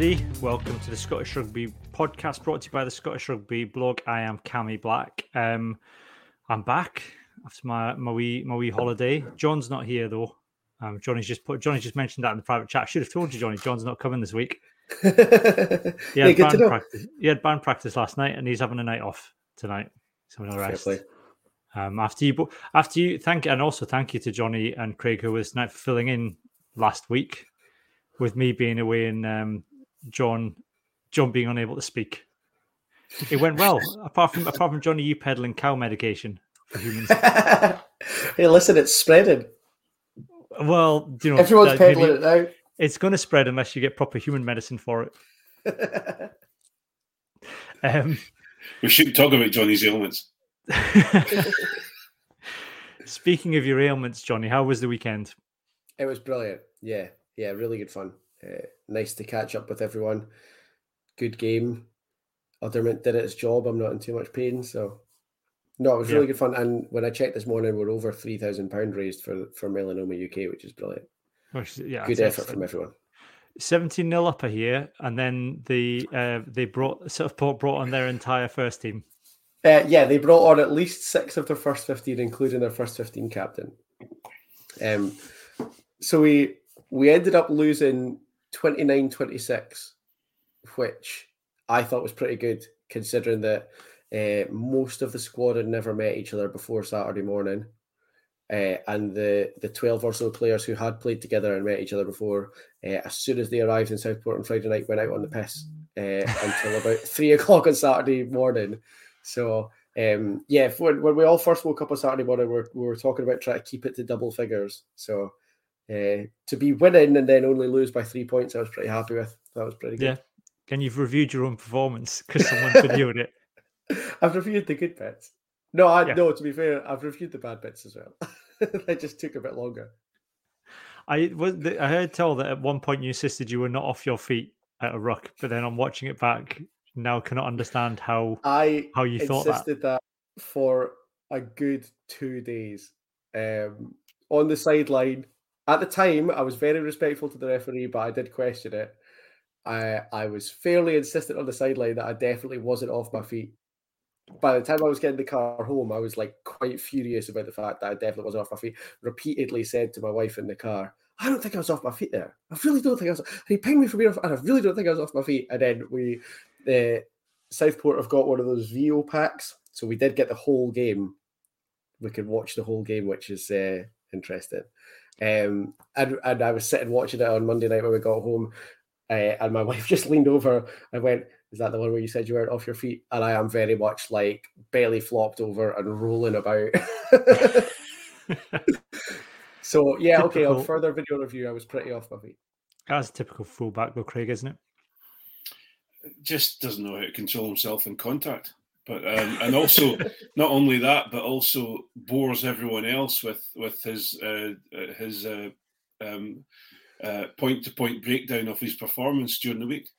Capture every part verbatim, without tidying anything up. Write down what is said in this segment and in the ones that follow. everybody. Welcome to the Scottish Rugby podcast brought to you by the Scottish Rugby Blog. I am Cammy Black. Um, I'm back after my, my, wee, my wee holiday. John's not here though. Um, Johnny's just put, Johnny's just mentioned that in the private chat. I should have told you, Johnny. John's not coming this week. he, had yeah, band practice. he had band practice last night and he's having a night off tonight. He's having a rest. Um, after you, but after you, thank and also thank you to Johnny and Craig who was tonight for filling in last week with me being away and um, John, John being unable to speak. It went well, apart from apart from Johnny, you peddling cow medication for humans. Hey, listen, it's spreading. Well, you know, everyone's that, peddling maybe, it now. It's going to spread unless you get proper human medicine for it. um, we shouldn't talk about Johnny's ailments. Speaking of your ailments, Johnny, how was the weekend? It was brilliant. Yeah, yeah, really good fun. Uh, nice to catch up with everyone. Good game. Othermont did its job. I'm not in too much pain, so no, it was really yeah. good fun. And when I checked this morning, we're over three thousand pounds raised for for Melanoma U K, which is brilliant. Which, yeah, good effort excellent. From everyone. seventeen nil up a year, and then the uh, they brought Southport brought on their entire first team. Uh, yeah, they brought on at least six of their first fifteen, including their first fifteen captain. Um, so we we ended up losing twenty-nine twenty-six, which I thought was pretty good, considering that uh, most of the squad had never met each other before Saturday morning. Uh, and the, the twelve or so players who had played together and met each other before, uh, as soon as they arrived in Southport on Friday night, went out on the piss uh, until about three o'clock on Saturday morning. So, um, yeah, when, when we all first woke up on Saturday morning, we were, we were talking about trying to keep it to double figures. So uh, to be winning and then only lose by three points, I was pretty happy with. That was pretty good. Yeah. And you've reviewed your own performance because someone's videoed it. I've reviewed the good bits. No, I, yeah. no, to be fair, I've reviewed the bad bits as well. They just took a bit longer. I was, I heard tell that at one point you insisted you were not off your feet at a ruck, but then I'm watching it back. Now cannot understand how I how you thought that. I insisted that for a good two days um, on the sideline. At the time, I was very respectful to the referee, but I did question it. I I was fairly insistent on the sideline that I definitely wasn't off my feet. By the time I was getting the car home, I was like quite furious about the fact that I definitely wasn't off my feet. Repeatedly said to my wife in the car, I don't think I was off my feet there. I really don't think I was. And he pinged me for being off, and I really don't think I was off my feet. And then we, the uh, Southport have got one of those V O packs, so we did get the whole game. We could watch the whole game, which is uh, interesting. Um, and and I was sitting watching it on Monday night when we got home, uh, and my wife just leaned over and went, "Is that the one where you said you weren't off your feet?" And I am very much like belly flopped over and rolling about. So, yeah, typical. Okay, on further video review, I was pretty off my feet. That's a typical fullback though, Craig, isn't it? Just doesn't know how to control himself in contact. But um, and also, not only that, but also bores everyone else with, with his uh, his uh, um, uh, point-to-point breakdown of his performance during the week.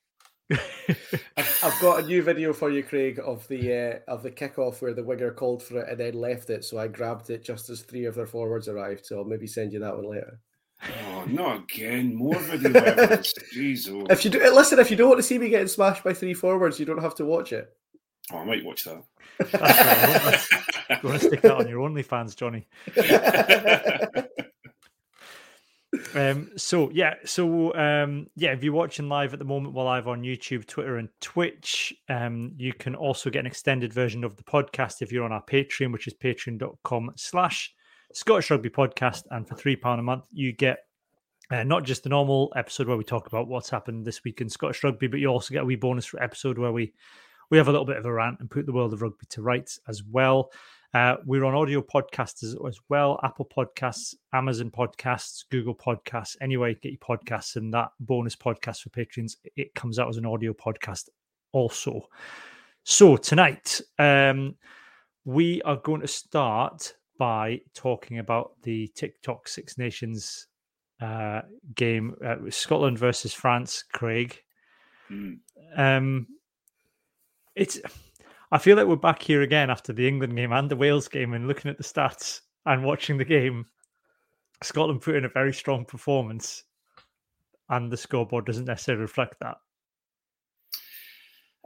I've got a new video for you, Craig, of the uh, of the kickoff where the winger called for it and then left it. So I grabbed it just as three of their forwards arrived. So I'll maybe send you that one later. Oh, not again! More video evidence. Jeez, oh. If you do, listen, if you don't want to see me getting smashed by three forwards, you don't have to watch it. Oh, I might watch that. That's right. You want to stick that on your OnlyFans, Johnny? Um, so yeah, so um, yeah, if you're watching live at the moment, we're live on YouTube, Twitter, and Twitch. Um, you can also get an extended version of the podcast if you're on our Patreon, which is patreon dot com slash Scottish Rugby Podcast, and for three pounds a month, you get uh, not just the normal episode where we talk about what's happened this week in Scottish Rugby, but you also get a wee bonus episode where we, we have a little bit of a rant and put the world of rugby to rights as well. Uh, we're on audio podcasts as, as well, Apple Podcasts, Amazon Podcasts, Google Podcasts. Anyway, get your podcasts, and that bonus podcast for patrons, it comes out as an audio podcast also. So tonight, um, we are going to start by talking about the TikTok Six Nations uh, game, uh, Scotland versus France, Craig. Mm. Um, it's... I feel like we're back here again after the England game and the Wales game and looking at the stats and watching the game. Scotland put in a very strong performance and the scoreboard doesn't necessarily reflect that.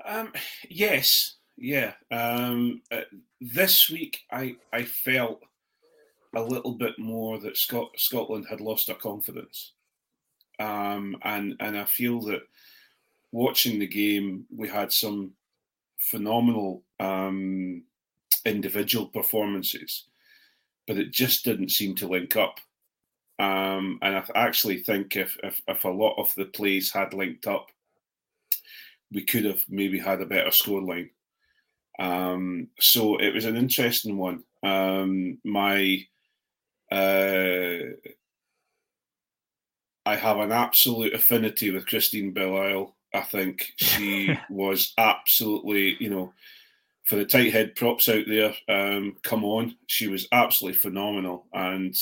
Um, yes, yeah. Um, uh, this week I I felt a little bit more that Scot- Scotland had lost their confidence, um, and and I feel that watching the game we had some phenomenal um, individual performances, but it just didn't seem to link up. Um, and I actually think if, if if a lot of the plays had linked up, we could have maybe had a better scoreline. Um, so it was an interesting one. Um, my, uh, I have an absolute affinity with Christine Bellisle. I think she was absolutely, you know, for the tight head props out there, um, come on. She was absolutely phenomenal and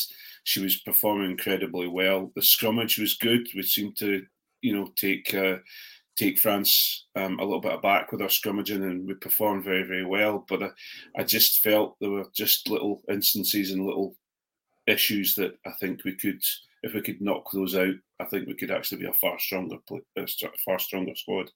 she was performing incredibly well. The scrummage was good. We seemed to, you know, take uh, take France um, a little bit aback with our scrummaging and we performed very, very well. But I, I just felt there were just little instances and little issues that I think we could, if we could knock those out, I think we could actually be a far stronger, a far stronger squad.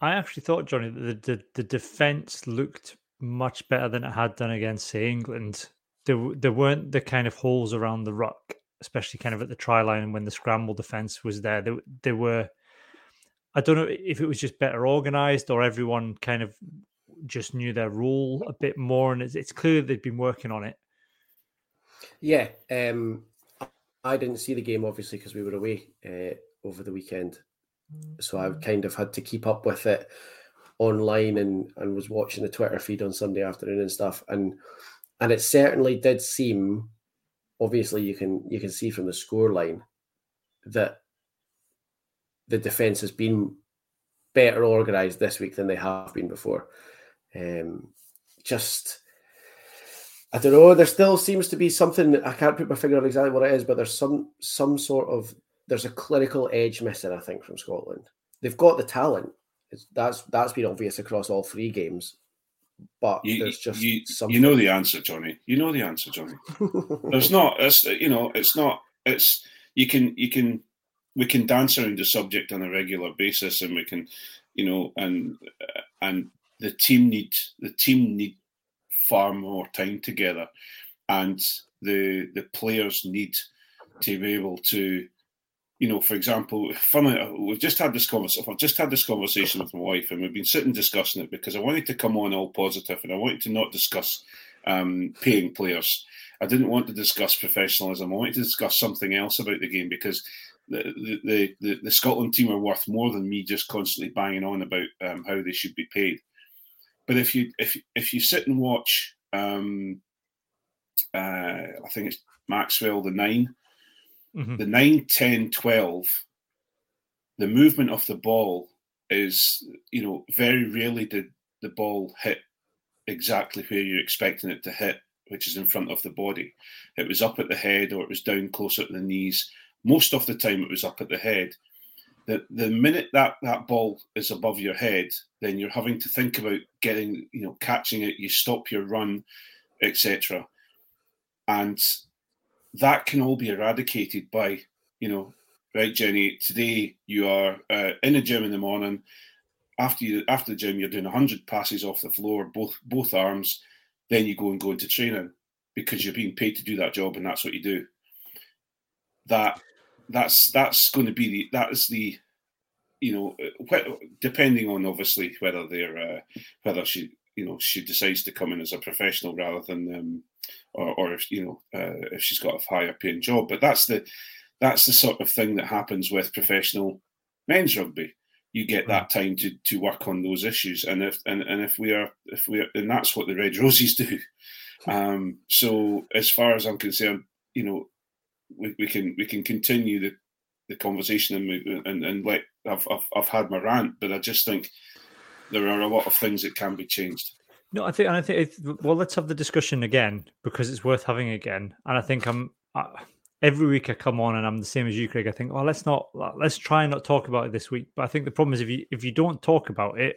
I actually thought, Johnny, that the, the, the defence looked much better than it had done against, say, England. There, there weren't the kind of holes around the ruck, especially kind of at the try line when the scramble defence was there. There, there were, I don't know if it was just better organised or everyone kind of just knew their role a bit more, and it's, it's clear they've been working on it. Yeah, um, I didn't see the game, obviously, because we were away uh, over the weekend. So I kind of had to keep up with it online and, and was watching the Twitter feed on Sunday afternoon and stuff. And and it certainly did seem, obviously you can you can see from the scoreline that the defence has been better organised this week than they have been before. Um, just, I don't know, there still seems to be something, I can't put my finger on exactly what it is, but there's some some sort of, there's a clinical edge missing, I think, from Scotland. They've got the talent. It's, that's that's been obvious across all three games. But you, there's just you, something. You know the answer, Johnny. You know the answer, Johnny. There's not. It's, you know, it's not. It's you can you can we can dance around the subject on a regular basis, and we can, you know, and and the team need the team need far more time together, and the the players need to be able to. You know, for example, funny, we've just had this conversation. I've just had this conversation with my wife, and we've been sitting discussing it because I wanted to come on all positive, and I wanted to not discuss um, paying players. I didn't want to discuss professionalism. I wanted to discuss something else about the game because the the the, the Scotland team are worth more than me just constantly banging on about um, how they should be paid. But if you if if you sit and watch, um, uh, I think it's Maxwell, the nine. Mm-hmm. The nine, ten, twelve, the movement of the ball is, you know, very rarely did the ball hit exactly where you're expecting it to hit, which is in front of the body. It was up at the head or it was down closer to the knees. Most of the time it was up at the head. The, the minute that, that ball is above your head, then you're having to think about getting, you know, catching it, you stop your run, et cetera. And that can all be eradicated by, you know, right, Jenny, today you are uh, in the gym in the morning. After you, after the gym, you're doing one hundred passes off the floor, both both arms. Then you go and go into training because you're being paid to do that job and that's what you do. That that's that's going to be the, that is the, you know, depending on obviously whether they're, uh, whether she, you know, she decides to come in as a professional rather than, um, Or, or if you know, uh, if she's got a higher paying job, but that's the that's the sort of thing that happens with professional men's rugby. You get that time to, to work on those issues, and if and, and if we are if we are, and that's what the Red Roses do. Um, so as far as I'm concerned, you know, we, we can we can continue the, the conversation and we, and and let I've, I've I've had my rant, but I just think there are a lot of things that can be changed. No, I think, and I think, it's, well, let's have the discussion again because it's worth having again. And I think I'm I, every week I come on and I'm the same as you, Craig. I think, well, let's not, let's try and not talk about it this week. But I think the problem is if you if you don't talk about it,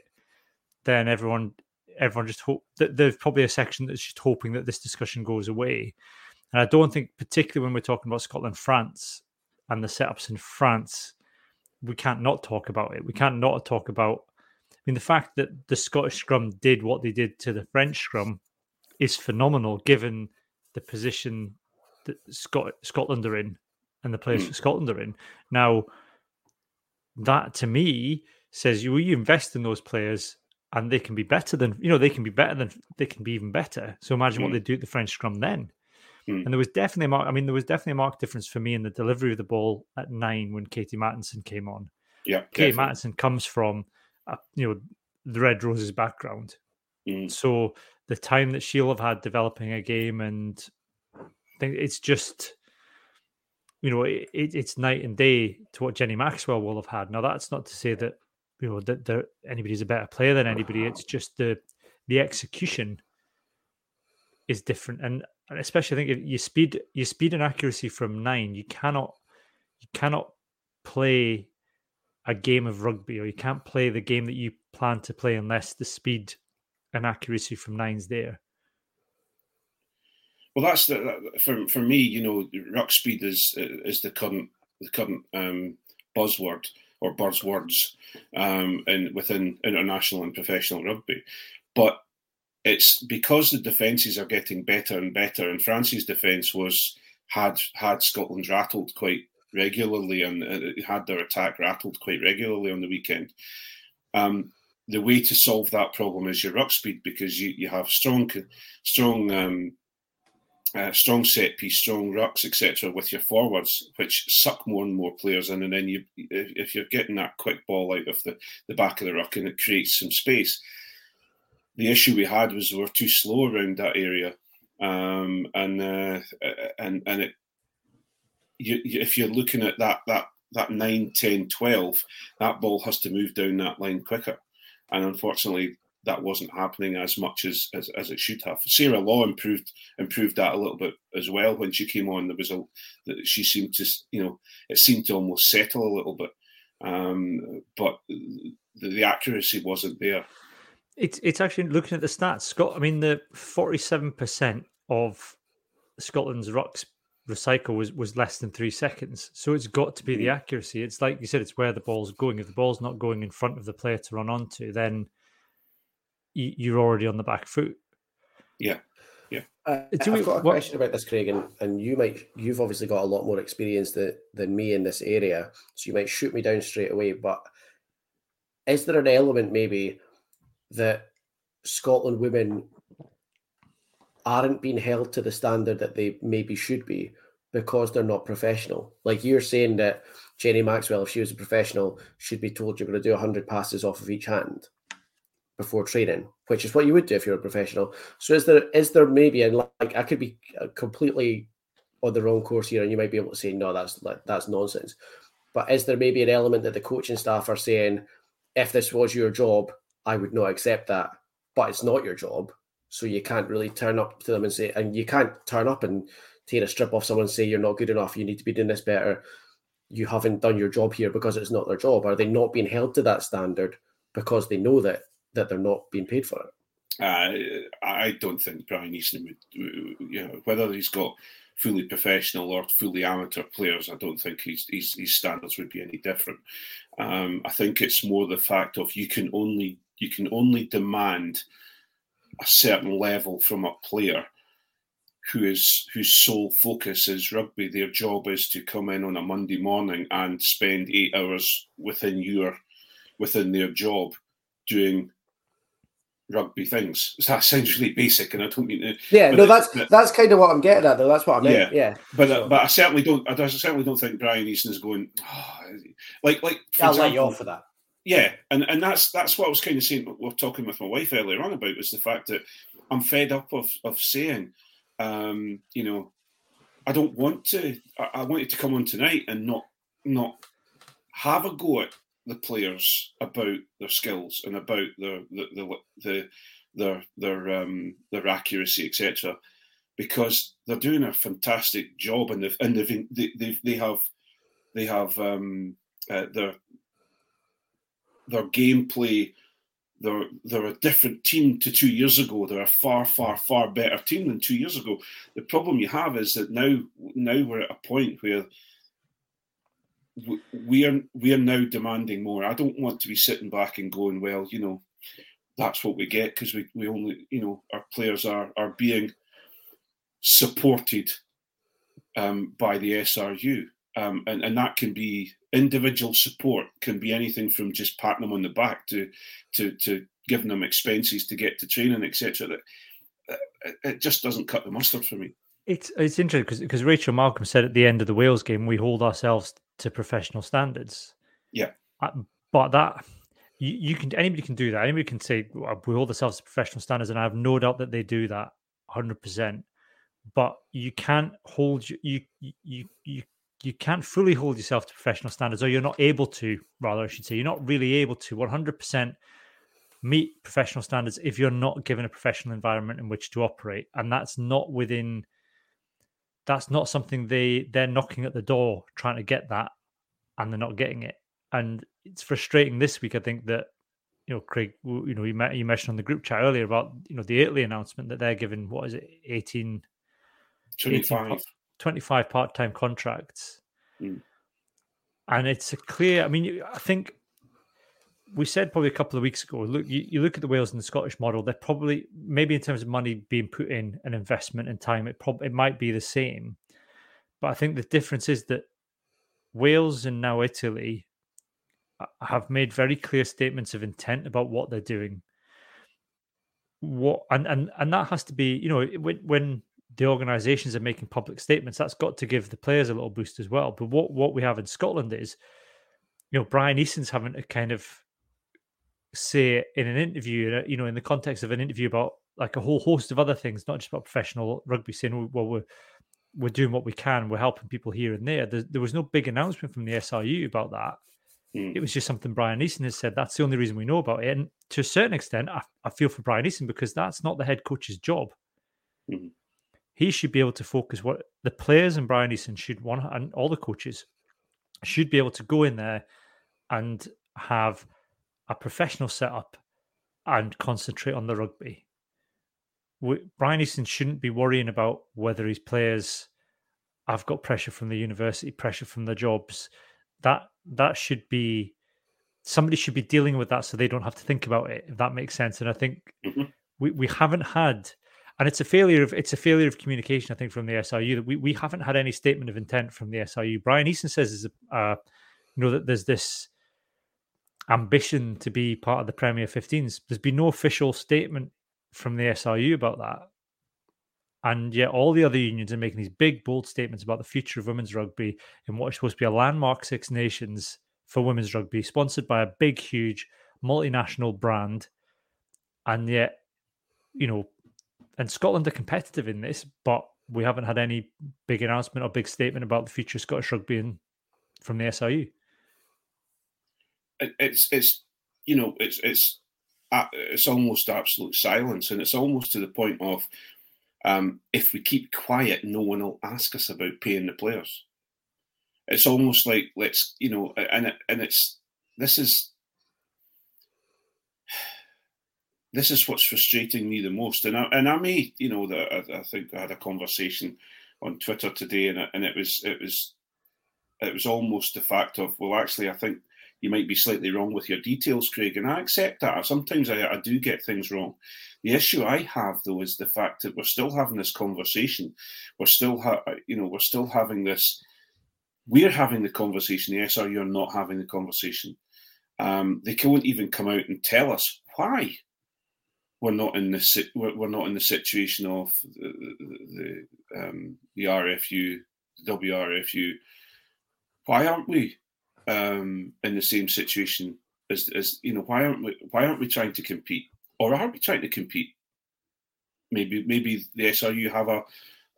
then everyone everyone just hope that there's probably a section that's just hoping that this discussion goes away. And I don't think, particularly when we're talking about Scotland, France, and the setups in France, we can't not talk about it. We can't not talk about mean, the fact that the Scottish scrum did what they did to the French scrum is phenomenal, given the position that Scot- Scotland are in and the players mm. for Scotland are in. Now, that to me says you, you invest in those players and they can be better than, you know, they can be better than, they can be even better. So imagine mm. what they do at the French scrum then. Mm. And there was definitely, a mark, I mean, there was definitely a marked difference for me in the delivery of the ball at nine when Katie Mattinson came on. Yeah, Katie definitely. Mattinson comes from, uh, you know, the Red Roses background. Mm. So the time that she'll have had developing a game, and I think it's just, you know, it, it, it's night and day to what Jenny Maxwell will have had. Now, that's not to say that, you know, that there, anybody's a better player than anybody. Wow. It's just the the execution is different, and especially I think if you speed, your speed and accuracy from nine, you cannot, you cannot play a game of rugby, or you can't play the game that you plan to play unless the speed and accuracy from nine's there. Well, that's the, that, for for me, you know, ruck speed is is the current the current um, buzzword or buzzwords um, in within international and professional rugby, but it's because the defences are getting better and better, and France's defence was had had Scotland rattled quite regularly, and uh, had their attack rattled quite regularly on the weekend. Um, the way to solve that problem is your ruck speed, because you, you have strong strong um, uh, strong set piece, strong rucks, et cetera, with your forwards, which suck more and more players in, and then you if, if you're getting that quick ball out of the, the back of the ruck, and it creates some space. The issue we had was we were too slow around that area, um, and uh, and and it. You, if you're looking at that that that nine, ten, twelve, that ball has to move down that line quicker, and unfortunately, that wasn't happening as much as as, as it should have. Sarah Law improved improved that a little bit as well when she came on. There was a she seemed to you know it seemed to almost settle a little bit, um, but the, the accuracy wasn't there. It's it's actually looking at the stats, Scott. I mean, the forty-seven percent of Scotland's rucks recycle was, was less than three seconds. So it's got to be mm. the accuracy. It's like you said, it's where the ball's going. If the ball's not going in front of the player to run onto, then you, you're already on the back foot. Yeah, yeah. Uh, I've we, got a what? question about this, Craig, and, and you might you've obviously got a lot more experience than, than me in this area, so you might shoot me down straight away. But is there an element maybe that Scotland women aren't being held to the standard that they maybe should be because they're not professional? Like you're saying that Jenny Maxwell, if she was a professional, should be told you're going to do one hundred passes off of each hand before training, which is what you would do if you're a professional. So is there is there maybe, and like I could be completely on the wrong course here, and you might be able to say, no, that's that's nonsense. But is there maybe an element that the coaching staff are saying, if this was your job, I would not accept that, but it's not your job. So you can't really turn up to them and say, and you can't turn up and tear a strip off someone and say, you're not good enough. You need to be doing this better. You haven't done your job here, because it's not their job. Are they not being held to that standard because they know that, that they're not being paid for it? Uh, I don't think Brian Easton would, you know, whether he's got fully professional or fully amateur players, I don't think his, his, his standards would be any different. Um, I think it's more the fact of you can only, you can only demand a certain level from a player who is whose sole focus is rugby. Their job is to come in on a Monday morning and spend eight hours within your within their job doing rugby things. So that sounds really basic, and I don't mean to, yeah, no, that's it, that's kind of what I'm getting at, though. That's what I meant. Yeah, yeah. But so. uh, but I certainly don't. I certainly don't think Brian Easton is going oh, like like. I'll example, let you off for that. Yeah, and, and that's that's what I was kind of saying. We were talking with my wife earlier on about was the fact that I'm fed up of of saying, um, you know, I don't want to. I, I wanted to come on tonight and not not have a go at the players about their skills and about their the the the their their um their accuracy, et cetera, because they're doing a fantastic job, and they've and they've they they've, they have they have um uh, their their gameplay, they're, they're a different team to two years ago. They're a far, far, far better team than two years ago. The problem you have is that now now we're at a point where we are we are now demanding more. I don't want to be sitting back and going, well, you know, that's what we get because we, we only, you know, our players are are being supported um, by the S R U. Um, and, and that can be individual support, can be anything from just patting them on the back to to, to giving them expenses to get to training, et cetera. It just doesn't cut the mustard for me. It's it's interesting because Rachel Malcolm said at the end of the Wales game, we hold ourselves to professional standards. Yeah. But that, you, you can anybody can do that. Anybody can say, we hold ourselves to professional standards, and I have no doubt that they do that one hundred percent. But you can't hold, you you you You can't fully hold yourself to professional standards, or you're not able to, rather, I should say. You're not really able to one hundred percent meet professional standards if you're not given a professional environment in which to operate. And that's not within, that's not something they, they're knocking at the door trying to get that, and they're not getting it. And it's frustrating this week, I think, that, you know, Craig, you know, you mentioned on the group chat earlier about, you know, the Italy announcement that they're given, what is it, eighteen, twenty-five. eighteen twenty-five part-time contracts. Mm. And it's a clear, I mean, I think we said probably a couple of weeks ago, look, you, you look at the Wales and the Scottish model, they're probably, maybe in terms of money being put in and investment and time, it probably, it might be the same. But I think the difference is that Wales and now Italy have made very clear statements of intent about what they're doing. What, and, and, and that has to be, you know, when, when the organisations are making public statements, that's got to give the players a little boost as well. But what, what we have in Scotland is, you know, Brian Easton's having a kind of say in an interview, you know, in the context of an interview about like a whole host of other things, not just about professional rugby, saying, well, we're, we're doing what we can, we're helping people here and there. There, there was no big announcement from the S R U about that. Mm. It was just something Brian Easton has said. That's the only reason we know about it. And to a certain extent, I, I feel for Brian Easton because that's not the head coach's job. Mm. He should be able to focus what the players and Brian Easton should want, and all the coaches should be able to go in there and have a professional setup and concentrate on the rugby. We, Brian Easton shouldn't be worrying about whether his players have got pressure from the university, pressure from their jobs. That that should be, somebody should be dealing with that so they don't have to think about it, if that makes sense. And I think mm-hmm. we, we haven't had... And it's a failure of it's a failure of communication, I think, from the S R U that we, we haven't had any statement of intent from the S R U. Brian Easton says, is a, uh, you know, that there's this ambition to be part of the Premier fifteens. There's been no official statement from the S R U about that, and yet all the other unions are making these big, bold statements about the future of women's rugby in what is supposed to be a landmark Six Nations for women's rugby, sponsored by a big, huge multinational brand, and yet, you know. And Scotland are competitive in this, but we haven't had any big announcement or big statement about the future of Scottish rugby from the S R U. It's it's you know it's it's it's almost absolute silence, and it's almost to the point of um, if we keep quiet, no one will ask us about paying the players. It's almost like let's you know, and it, and it's this is. This is what's frustrating me the most, and I and I may, you know, that I, I think I had a conversation on Twitter today, and and it was it was it was almost the fact of, well, actually, I think you might be slightly wrong with your details, Craig, and I accept that. Sometimes I, I do get things wrong. The issue I have though is the fact that we're still having this conversation. We're still, ha- you know, we're still having this. We're having the conversation. The S R U are not having the conversation. Um, they can't even come out and tell us why. We're not in the we're not in the situation of the the, um, the R F U, W R F U. Why aren't we um, in the same situation as, as you know? Why aren't we Why aren't we trying to compete, or are we trying to compete? Maybe maybe the S R U have a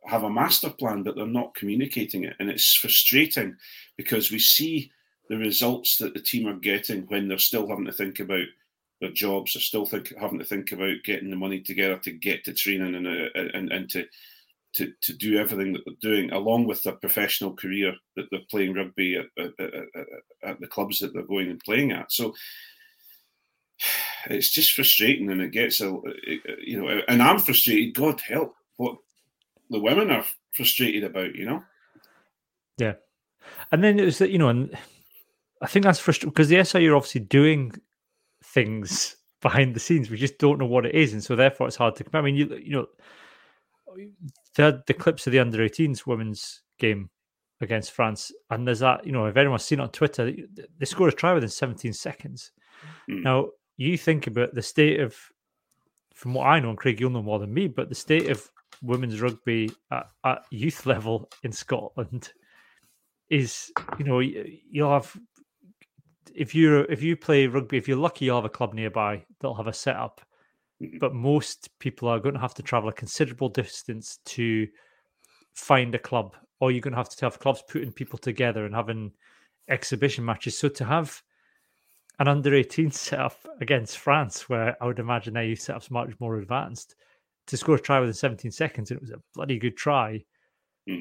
have a master plan, but they're not communicating it, and it's frustrating because we see the results that the team are getting when they're still having to think about. Their jobs are still think, having to think about getting the money together to get to training and and, and to, to to do everything that they're doing, along with their professional career that they're playing rugby at, at, at, at the clubs that they're going and playing at. So it's just frustrating, and it gets a you know, and I'm frustrated. God help what the women are frustrated about, you know. Yeah, And then it was that, you know, and I think that's frustrating because the S R U are obviously doing things behind the scenes. We just don't know what it is. And so therefore it's hard to compare. I mean, you, you know, they had the clips of the under eighteens women's game against France. And there's that, you know, if anyone's seen it on Twitter, they scored a try within seventeen seconds. Mm. Now, you think about the state of, from what I know, and Craig, you'll know more than me, but the state of women's rugby at, at youth level in Scotland is, you know, you'll have, if you if you play rugby, if you're lucky, you'll have a club nearby that'll have a setup. But most people are going to have to travel a considerable distance to find a club, or you're going to have to have clubs putting people together and having exhibition matches. So to have an under eighteen setup against France, where I would imagine their youth setup's much more advanced, to score a try within seventeen seconds, and it was a bloody good try. We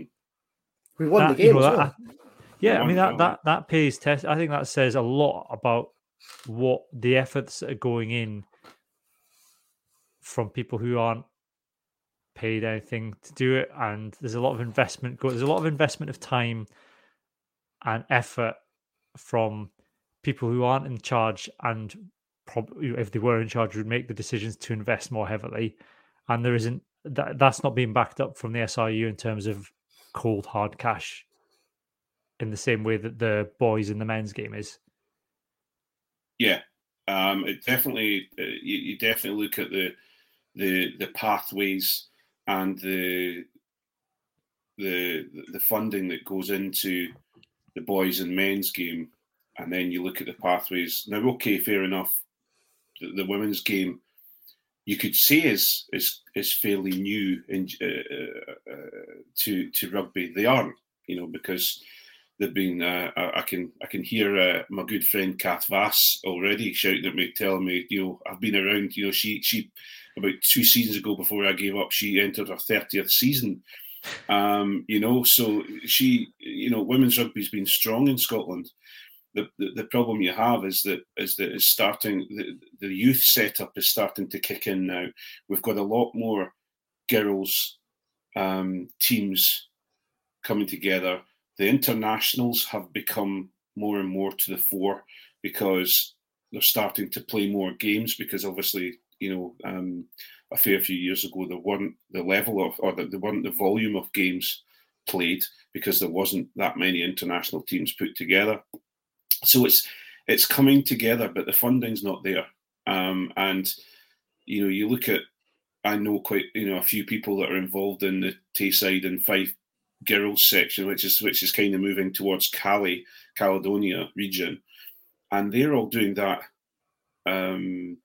won that, the game, you know, as well. That, yeah, I mean, that, that, that pays test. I think that says a lot about what the efforts that are going in from people who aren't paid anything to do it. And there's a lot of investment. There's a lot of investment of time and effort from people who aren't in charge, and probably if they were in charge would make the decisions to invest more heavily. And there isn't that, that's not being backed up from the S R U in terms of cold hard cash in the same way that the boys in the men's game is. Yeah, um, it definitely uh, you, you definitely look at the the the pathways and the the the funding that goes into the boys and men's game, and then you look at the pathways. Now, okay, fair enough, the, the women's game, you could say is is is fairly new in, uh, uh, to to rugby. They aren't, you know, because they've been. Uh, I, I can I can hear uh, my good friend Kath Vass already shouting at me, telling me, you know, I've been around. You know, she she about two seasons ago, before I gave up, she entered her thirtieth season. Um, you know, so she, you know, women's rugby's been strong in Scotland. The, the, the problem you have is that is that is starting the, the youth setup is starting to kick in now. We've got a lot more girls um, teams coming together. The internationals have become more and more to the fore because they're starting to play more games. Because obviously, you know, um, a fair few years ago there weren't the level of or the, there weren't the volume of games played because there wasn't that many international teams put together. So it's it's coming together, but the funding's not there. Um, and, you know, you look at, I know quite, you know, a few people that are involved in the Tayside and Fife girls section, which is which is kind of moving towards Cali, Caledonia region. And they're all doing that, um,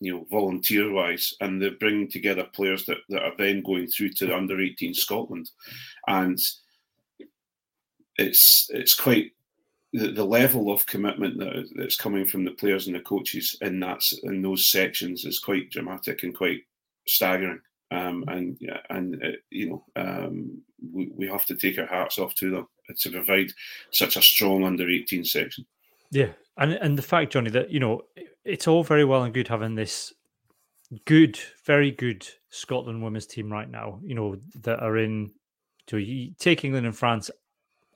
you know, volunteer-wise. And they're bringing together players that, that are then going through to the under eighteen Scotland. And it's it's quite... The, the level of commitment that, that's coming from the players and the coaches in that in those sections is quite dramatic and quite staggering. Um, and and uh, you know um, we, we have to take our hats off to them to provide such a strong under eighteen section. Yeah, and and the fact, Johnny, that you know it's all very well and good having this good, very good Scotland women's team right now. You know that are in to you take England and France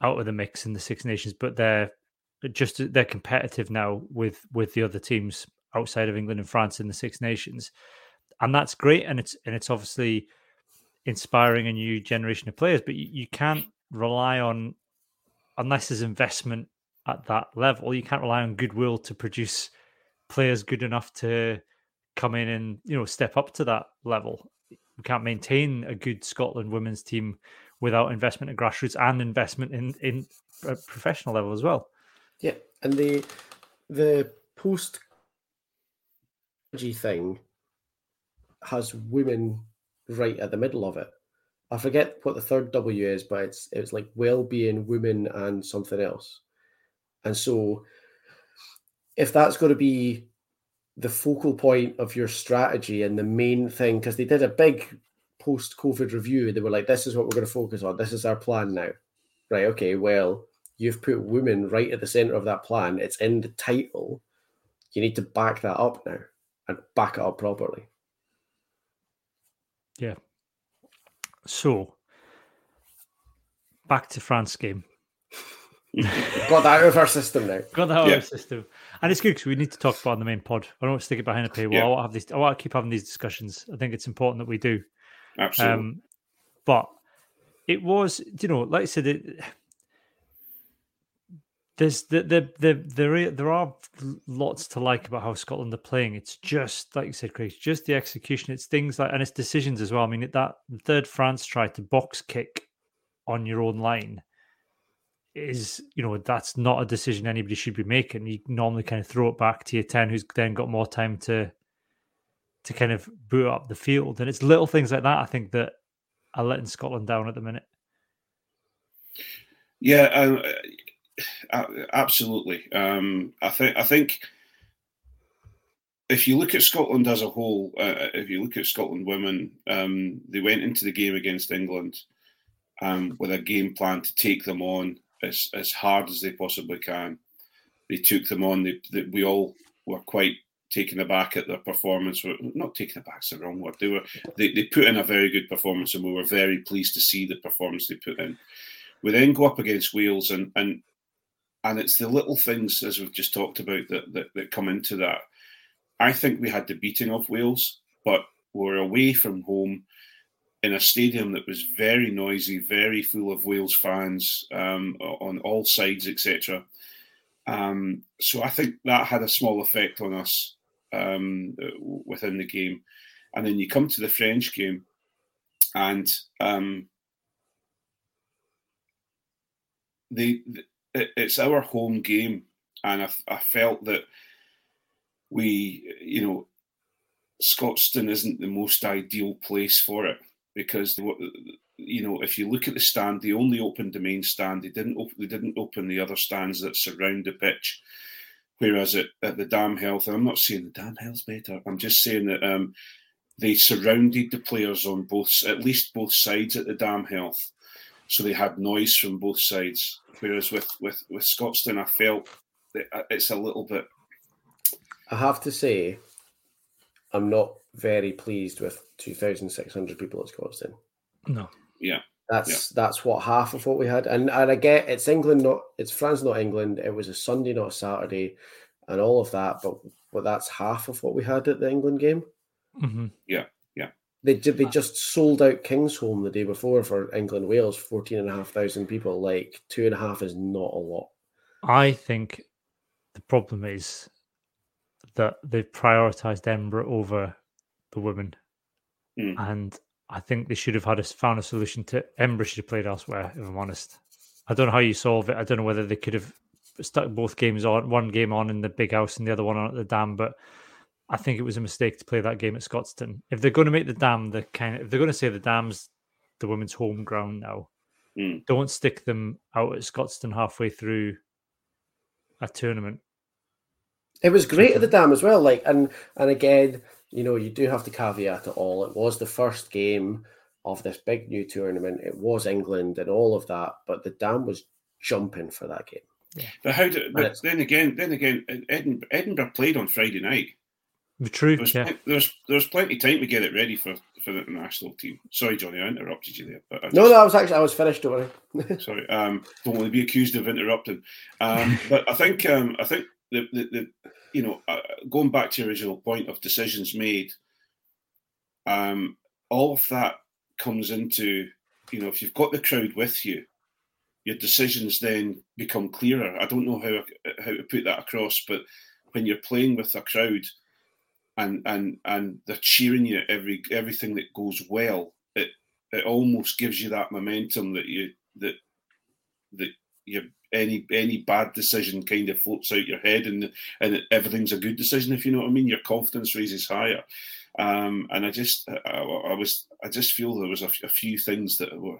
out of the mix in the Six Nations, but they're just they're competitive now with with the other teams outside of England and France in the Six Nations, and that's great. And it's and it's obviously inspiring a new generation of players. But you, you can't rely on, unless there's investment at that level, you can't rely on goodwill to produce players good enough to come in and you know step up to that level. We can't maintain a good Scotland women's team without investment in grassroots and investment in in a professional level as well. Yeah, and the the post thing has women right at the middle of it. I forget what the third W is, but it's it's like well-being, women, and something else. And so, if that's going to be the focal point of your strategy and the main thing, because they did a big post-COVID review, they were like, this is what we're going to focus on. This is our plan now. Right, okay, well, you've put women right at the centre of that plan. It's in the title. You need to back that up now and back it up properly. Yeah. So, back to France game. Got that out of our system now. Got that out of yeah. our system. And it's good because we need to talk about it on the main pod. I don't want to stick it behind a paywall. Yeah. I want to have these, I want to keep having these discussions. I think it's important that we do. Absolutely. Um, but it was, you know, like I said, it, there's the the the there there are lots to like about how Scotland are playing. It's just like you said, Craig. Just the execution. It's things like, and it's decisions as well. I mean, that third France try to box kick on your own line is, you know, that's not a decision anybody should be making. You normally kind of throw it back to your ten, who's then got more time to to kind of boot up the field. And it's little things like that, I think, that are letting Scotland down at the minute. Yeah, I, I, absolutely. Um, I think I think if you look at Scotland as a whole, uh, if you look at Scotland women, um, they went into the game against England um, with a game plan to take them on as as hard as they possibly can. They took them on. They, they, we all were quite taken aback at their performance. We're not taken aback, it's the wrong word. They were they, they put in a very good performance, and we were very pleased to see the performance they put in. We then go up against Wales, and and and it's the little things, as we've just talked about, that that, that come into that. I think we had the beating of Wales, but we were away from home in a stadium that was very noisy, very full of Wales fans um, on all sides, et cetera. Um, so I think that had a small effect on us um, within the game. And then you come to the French game, and um, they, it, it's our home game, and I, I felt that we, you know, Scotstoun isn't the most ideal place for it, because, you know, if you look at the stand, they only opened the main stand. They didn't op- they didn't open the other stands that surround the pitch. Whereas at, at the Dam Health, and I'm not saying the Dam Health's better, I'm just saying that um, they surrounded the players on both, at least both sides at the Dam Health. So they had noise from both sides. Whereas with, with, with Scotstoun, I felt that it's a little bit... I have to say, I'm not very pleased with two thousand six hundred people at Scotstoun. No. Yeah. That's yeah. that's what half of what we had. And and I get it's England, not it's France, not England. It was a Sunday, not a Saturday, and all of that. But but that's half of what we had at the England game. Mm-hmm. Yeah. Yeah. They did. They just sold out Kingsholm the day before for England Wales, fourteen and a half thousand people. Like two and a half is not a lot. I think the problem is that they've prioritised Edinburgh over the women. Mm. And I think they should have had a, found a solution to Edinburgh should have played elsewhere, if I'm honest. I don't know how you solve it. I don't know whether they could have stuck both games on, one game on in the big house and the other one on at the Dam, but I think it was a mistake to play that game at Scotstoun. If they're going to make the Dam, the kind of, if they're going to say the Dam's the women's home ground now, mm. don't stick them out at Scotstoun halfway through a tournament. It was great at the Dam as well. Like, and and again, you know, you do have to caveat it all. It was the first game of this big new tournament. It was England and all of that, but the Dam was jumping for that game. Yeah. But how? Do, but then again, then again, Edinburgh, Edinburgh played on Friday night. The truth. There's, yeah. there's there's plenty of time to get it ready for, for the international team. Sorry, Johnny, I interrupted you there. But I just, no, no, I was actually I was finished. Don't worry. Sorry, um, don't want to be accused of interrupting. Um, but I think um, I think. The, the, the, you know, uh, going back to your original point of decisions made, um, all of that comes into, you know, if you've got the crowd with you, your decisions then become clearer. I don't know how how to put that across, but when you're playing with a crowd and and and they're cheering you, every everything that goes well, it it almost gives you that momentum that you that that you. Any any bad decision kind of floats out your head, and and everything's a good decision, if you know what I mean. Your confidence raises higher, um, and I just I, I was I just feel there was a, f- a few things that were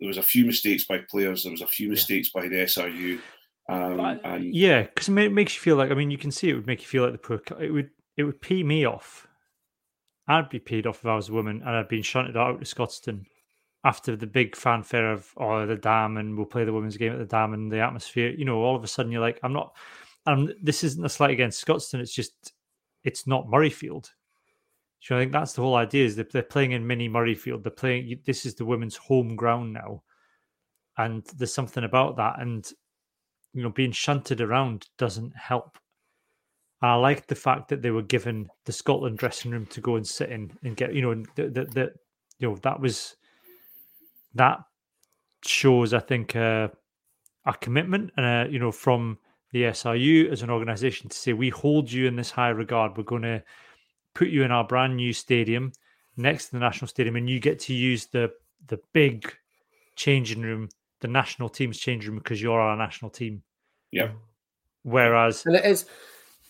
there was a few mistakes by players, there was a few mistakes yeah. by the S R U, um, but, and yeah, because it makes you feel like I mean you can see it would make you feel like the poor it would it would pee me off. I'd be peed off if I was a woman and I'd been shunted out to Scotstoun. After the big fanfare of oh the Dam and we'll play the women's game at the Dam and the atmosphere, you know, all of a sudden you're like, I'm not, um, this isn't a slight against Scotstoun. It's just, it's not Murrayfield. So I think that's the whole idea is that they're playing in mini Murrayfield. They're playing. This is the women's home ground now, and there's something about that. And you know, being shunted around doesn't help. And I liked the fact that they were given the Scotland dressing room to go and sit in and get, you know, that, that, that you know, that was, that shows, I think, uh, a commitment, and uh, you know, from the S R U as an organisation to say, we hold you in this high regard. We're going to put you in our brand new stadium next to the national stadium, and you get to use the the big changing room, the national team's changing room, because you're our national team. Yeah. Whereas, and it is,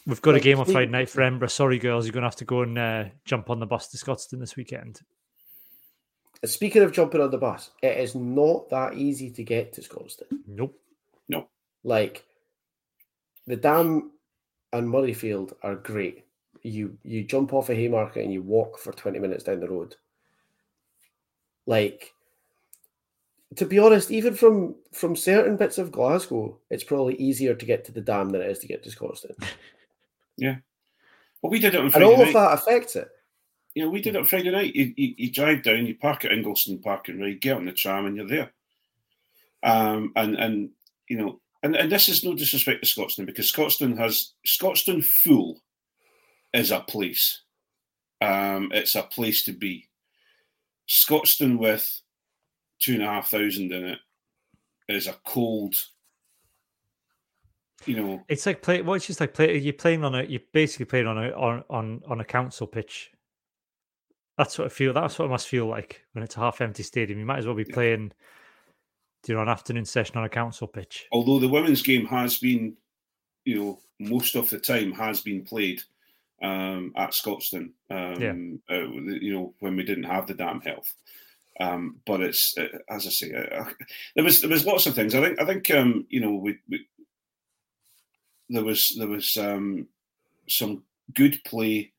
we've got like, a game on Friday night for Edinburgh. Sorry, girls, you're going to have to go and uh, jump on the bus to Scotstoun this weekend. Speaking of jumping on the bus, it is not that easy to get to Scotstoun. Nope. Nope. Like, the Dam and Murrayfield are great. You you jump off a Haymarket and you walk for twenty minutes down the road. Like, to be honest, even from, from certain bits of Glasgow, it's probably easier to get to the Dam than it is to get to Scotstoun. Yeah. Well, we did it on Friday night. And all of that affects it. You know, we did it on Friday night. You, you, you drive down, you park at Ingolston Park and Ride, get on the tram and you're there. Um, and, and you know, and, and this is no disrespect to Scotstoun, because Scotstoun has, Scotstoun Full is a place. Um, it's a place to be. Scotstoun with two and a half thousand in it is a cold, you know. It's like play. Well, it's just like play. You're playing on a. You're basically playing on a on on, on a council pitch. That's what I feel. That's what it must feel like when it's a half-empty stadium. You might as well be yeah. playing, you know, an afternoon session on a council pitch. Although the women's game has been, you know, most of the time has been played um, at Scotstoun. Um, yeah. uh, you know, when we didn't have the Dam Health. Um, but it's uh, as I say, uh, there was there was lots of things. I think I think um, you know we, we there was there was um, some good play.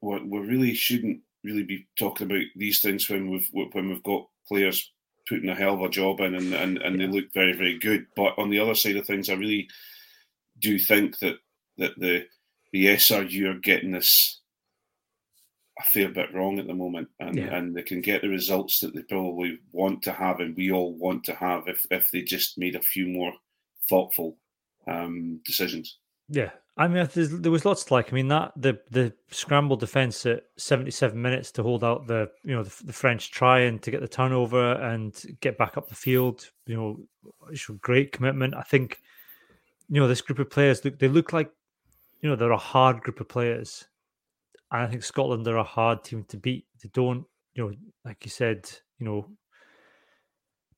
What we really shouldn't really be talking about these things when we've when we've got players putting a hell of a job in and, and, and yeah. they look very, very good. But on the other side of things, I really do think that that the the S R U are getting this a fair bit wrong at the moment, and, yeah. and they can get the results that they probably want to have and we all want to have if, if they just made a few more thoughtful um, decisions. Yeah. I mean, there was lots to like. I mean, that the the scramble defence at seventy-seven minutes to hold out the you know the, the French try and to get the turnover and get back up the field. You know, showed great commitment. I think, you know, this group of players look they look like, you know, they're a hard group of players, and I think Scotland are a hard team to beat. They don't, you know, like you said, you know,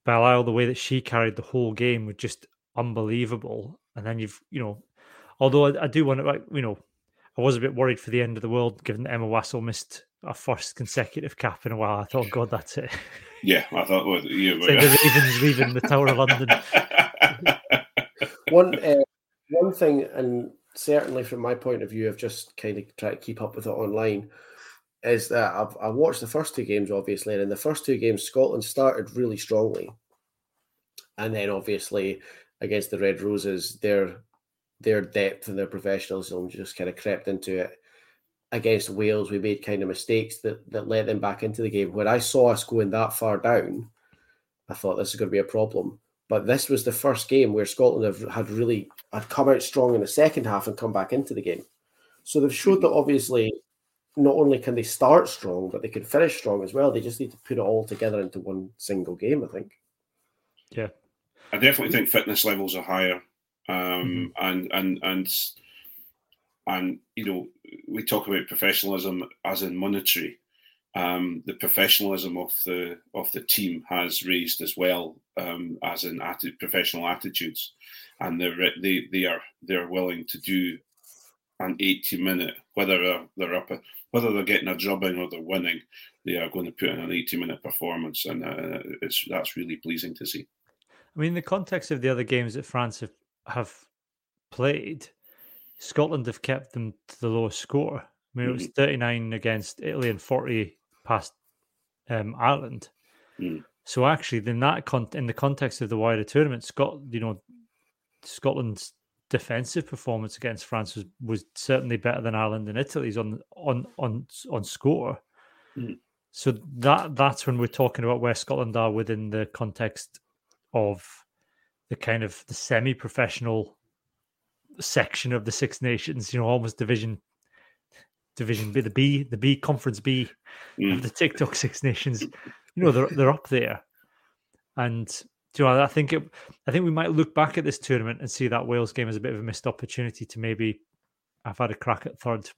Bellisle, the way that she carried the whole game was just unbelievable. And then you've you know. Although I do want to, like, you know, I was a bit worried for the end of the world, given that Emma Wassell missed her first consecutive cap in a while. I thought, God, that's it. Yeah, I thought, well, you were. It's like the Ravens leaving the Tower of London. One, uh, one thing, and certainly from my point of view, I've just kind of tried to keep up with it online, is that I've, I watched the first two games, obviously, and in the first two games, Scotland started really strongly. And then, obviously, against the Red Roses, they're... their depth and their professionalism just kind of crept into it. Against Wales, we made kind of mistakes that, that let them back into the game. When I saw us going that far down, I thought this is going to be a problem. But this was the first game where Scotland have, had really had come out strong in the second half and come back into the game. So they've showed that obviously not only can they start strong, but they can finish strong as well. They just need to put it all together into one single game, I think. Yeah. I definitely think fitness levels are higher. Um, mm-hmm. and, and, and, and, you know, we talk about professionalism as in monetary, um, the professionalism of the, of the team has raised as well, um, as in atti- professional attitudes, and they're, they, they are, they're willing to do an eighty minute, whether they're, they're up, a, whether they're getting a drubbing or they're winning, they are going to put in an eighty minute performance. And, uh, it's, that's really pleasing to see. I mean, in the context of the other games that France have have played, Scotland have kept them to the lowest score. I mean, mm-hmm. It was thirty-nine against Italy and forty past um, Ireland. Mm. So actually, in that con- in the context of the wider tournament, Scot- you know, Scotland's defensive performance against France was, was certainly better than Ireland and Italy's on on on on score. Mm. So that that's when we're talking about where Scotland are within the context of the kind of the semi-professional section of the Six Nations, you know, almost division division B, the B, the B conference B mm. of the TikTok Six Nations. You know, they're they're up there, and you know, I think it, I think we might look back at this tournament and see that Wales game as a bit of a missed opportunity to maybe have had a crack at third.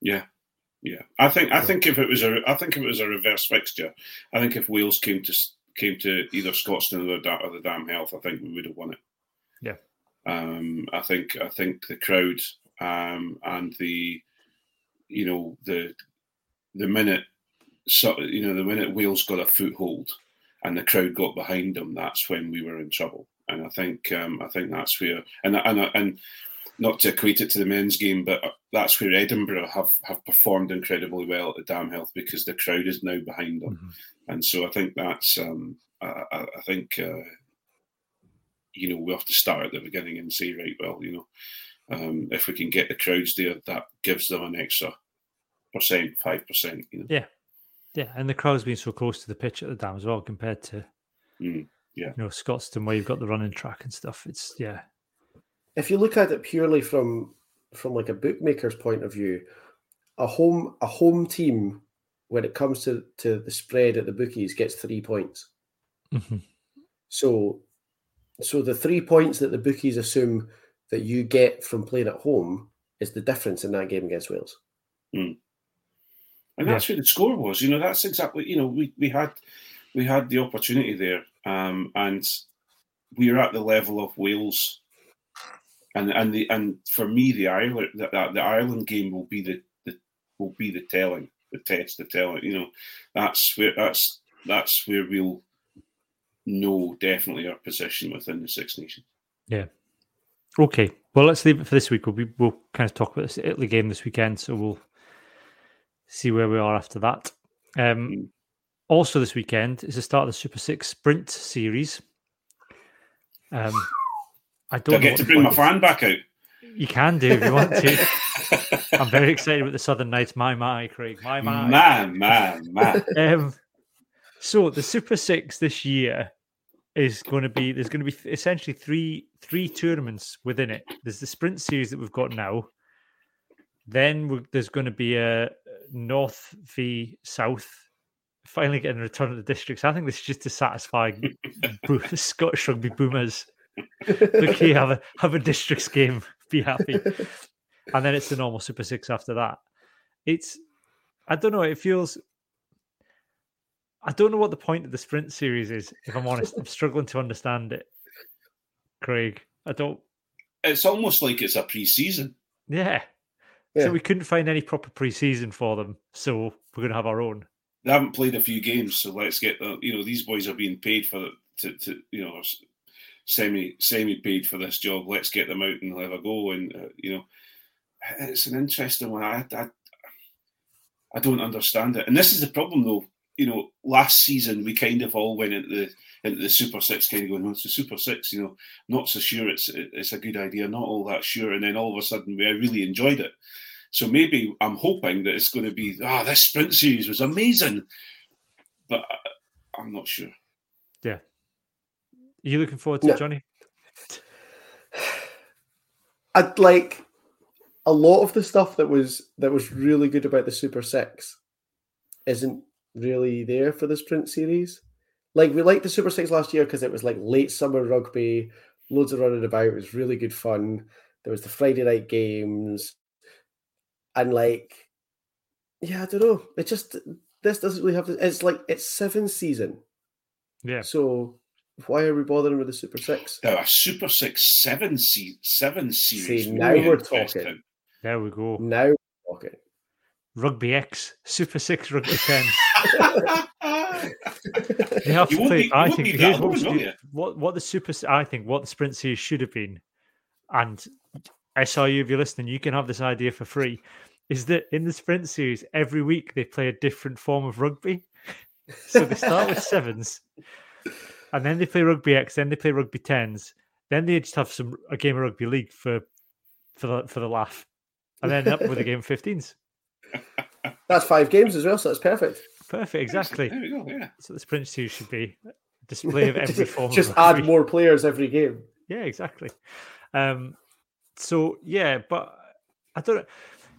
Yeah. Yeah, I think I think if it was a I think if it was a reverse fixture, I think if Wales came to came to either Scotstoun or the, or the Dam Health, I think we would have won it. Yeah, um, I think I think the crowd um, and the you know the the minute so, you know the minute Wales got a foothold and the crowd got behind them, that's when we were in trouble. And I think um, I think that's where and and and. Not to equate it to the men's game, but that's where Edinburgh have, have performed incredibly well at the Dam Health because the crowd is now behind them, mm-hmm. and so I think that's um, I, I think uh, you know we have to start at the beginning and say right, well you know um, if we can get the crowds there, that gives them an extra percent, five percent, you know. Yeah, yeah, and the crowds being so close to the pitch at the Dam as well compared to mm, yeah, you know Scotstoun where you've got the running track and stuff. It's yeah. If you look at it purely from from like a bookmaker's point of view, a home a home team when it comes to, to the spread at the bookies gets three points. Mm-hmm. So so the three points that the bookies assume that you get from playing at home is the difference in that game against Wales. Mm. And that's yeah. where the score was. You know, that's exactly you know, we, we had we had the opportunity there. Um, and we were at the level of Wales. And and the and for me the Ireland the, the Ireland game will be the, the will be the telling the test the telling you know that's where that's that's where we'll know definitely our position within the Six Nations. Yeah. Okay. Well, let's leave it for this week. We'll be, we'll kind of talk about this Italy game this weekend, so we'll see where we are after that. Um, mm. Also, this weekend is the start of the Super Six Sprint series. Um. I don't do I get to bring my fan back out. You can do if you want to. I'm very excited with the Southern Knights. My Mai, Craig. My Mai. My Mai. My. Um, so the Super Six this year is going to be. There's going to be essentially three three tournaments within it. There's the Sprint series that we've got now. Then we, there's going to be a North v South. Finally getting a return of the districts. I think this is just to satisfy bo- Scottish rugby boomers. Okay, have a have a districts game, be happy, and then it's the normal Super Six after that. It's I don't know. It feels I don't know what the point of the Sprint series is. If I'm honest, I'm struggling to understand it. Craig, I don't. It's almost like it's a pre-season. Yeah. yeah. So we couldn't find any proper pre-season for them, so we're going to have our own. They haven't played a few games, so let's get the, you know these boys are being paid for to to you know. Semi, semi paid for this job. Let's get them out and have a go. And uh, you know, it's an interesting one. I, I, I don't understand it. And this is the problem, though. You know, last season we kind of all went into the into the Super Six, kind of going, "Oh, it's a Super Six." You know, not so sure it's it's a good idea. Not all that sure. And then all of a sudden, we I really enjoyed it. So maybe I'm hoping that it's going to be, ah, oh, this Sprint series was amazing. But I, I'm not sure. Yeah. Are you looking forward to no. it, Johnny? I'd like a lot of the stuff that was that was really good about the Super Six isn't really there for the Sprint series. Like we liked the Super Six last year because it was like late summer rugby, loads of running about. It was really good fun. There was the Friday night games, and like, yeah, I don't know. It just this doesn't really have. To, it's like it's seventh season. Yeah. So. Why are we bothering with the Super Six? There are Super Six seven, se- seven series. See, now we're talking. There we go. Now we're talking. Rugby X, Super Six, Rugby ten. They have you to play. Be, I think here's what, do, what what the Super. I think what the Sprint series should have been, and S R U, if you're listening, you can have this idea for free. Is that in the Sprint series every week they play a different form of rugby? So they start with sevens. And then they play Rugby X, then they play Rugby Tens, then they just have some a game of Rugby League for for the, for the laugh, and then up with a game of fifteens. That's five games as well, so that's perfect. Perfect, exactly. There we go, yeah. So the Sprint series should be display of every form. Just of add more players every game. Yeah, exactly. Um, so, yeah, but I don't.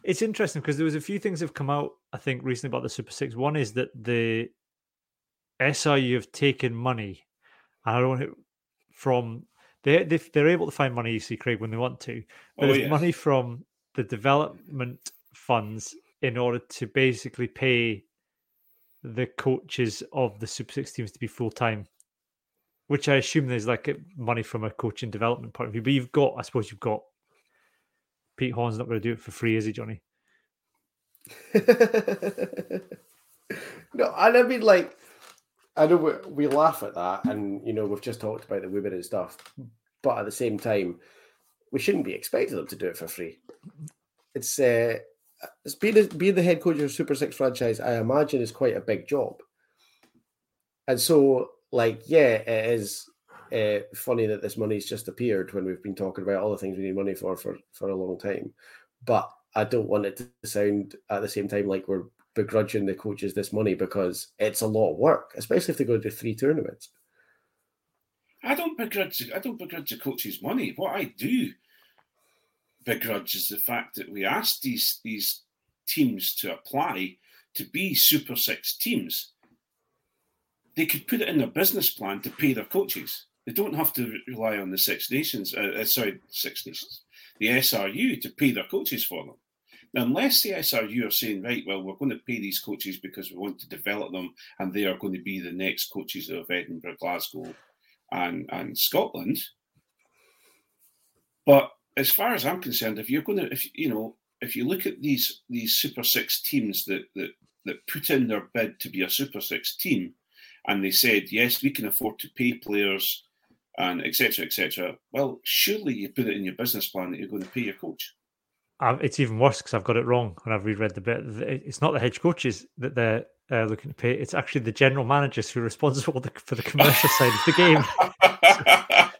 It's interesting because there was a few things that have come out, I think, recently about the Super six. One is that the S R U have taken money, and I don't from they they're able to find money. You see, Craig, when they want to, but oh, it's yes. money from the development funds in order to basically pay the coaches of the Super six teams to be full time, which I assume there's like money from a coaching development point of view. But you've got, I suppose, you've got Pete Horn's not going to do it for free, is he, Johnny? No, and I mean, like, I know we, we laugh at that, and you know we've just talked about the women and stuff, but at the same time, we shouldn't be expecting them to do it for free. It's uh, it's being a, being the head coach of a Super six franchise, I imagine, is quite a big job, and so like, yeah, it is uh, funny that this money's just appeared when we've been talking about all the things we need money for for for a long time, but I don't want it to sound at the same time like we're begrudging the coaches this money, because it's a lot of work, especially if they go to three tournaments. I don't begrudge. I don't begrudge the coaches money. What I do begrudge is the fact that we asked these these teams to apply to be Super Six teams. They could put it in their business plan to pay their coaches. They don't have to rely on the Six Nations. Uh, sorry, Six Nations, the S R U to pay their coaches for them. Now, unless the S R U are saying, right, well, we're going to pay these coaches because we want to develop them and they are going to be the next coaches of Edinburgh, Glasgow and, and Scotland. But as far as I'm concerned, if you're going to, if you know, if you look at these these Super Six teams that that, that put in their bid to be a Super Six team, and they said, yes, we can afford to pay players and et cetera, et cetera, well, surely you put it in your business plan that you're going to pay your coach. It's even worse because I've got it wrong when I've reread the bit. It's not the head coaches that they're uh, looking to pay. It's actually the general managers who are responsible for the commercial side of the game.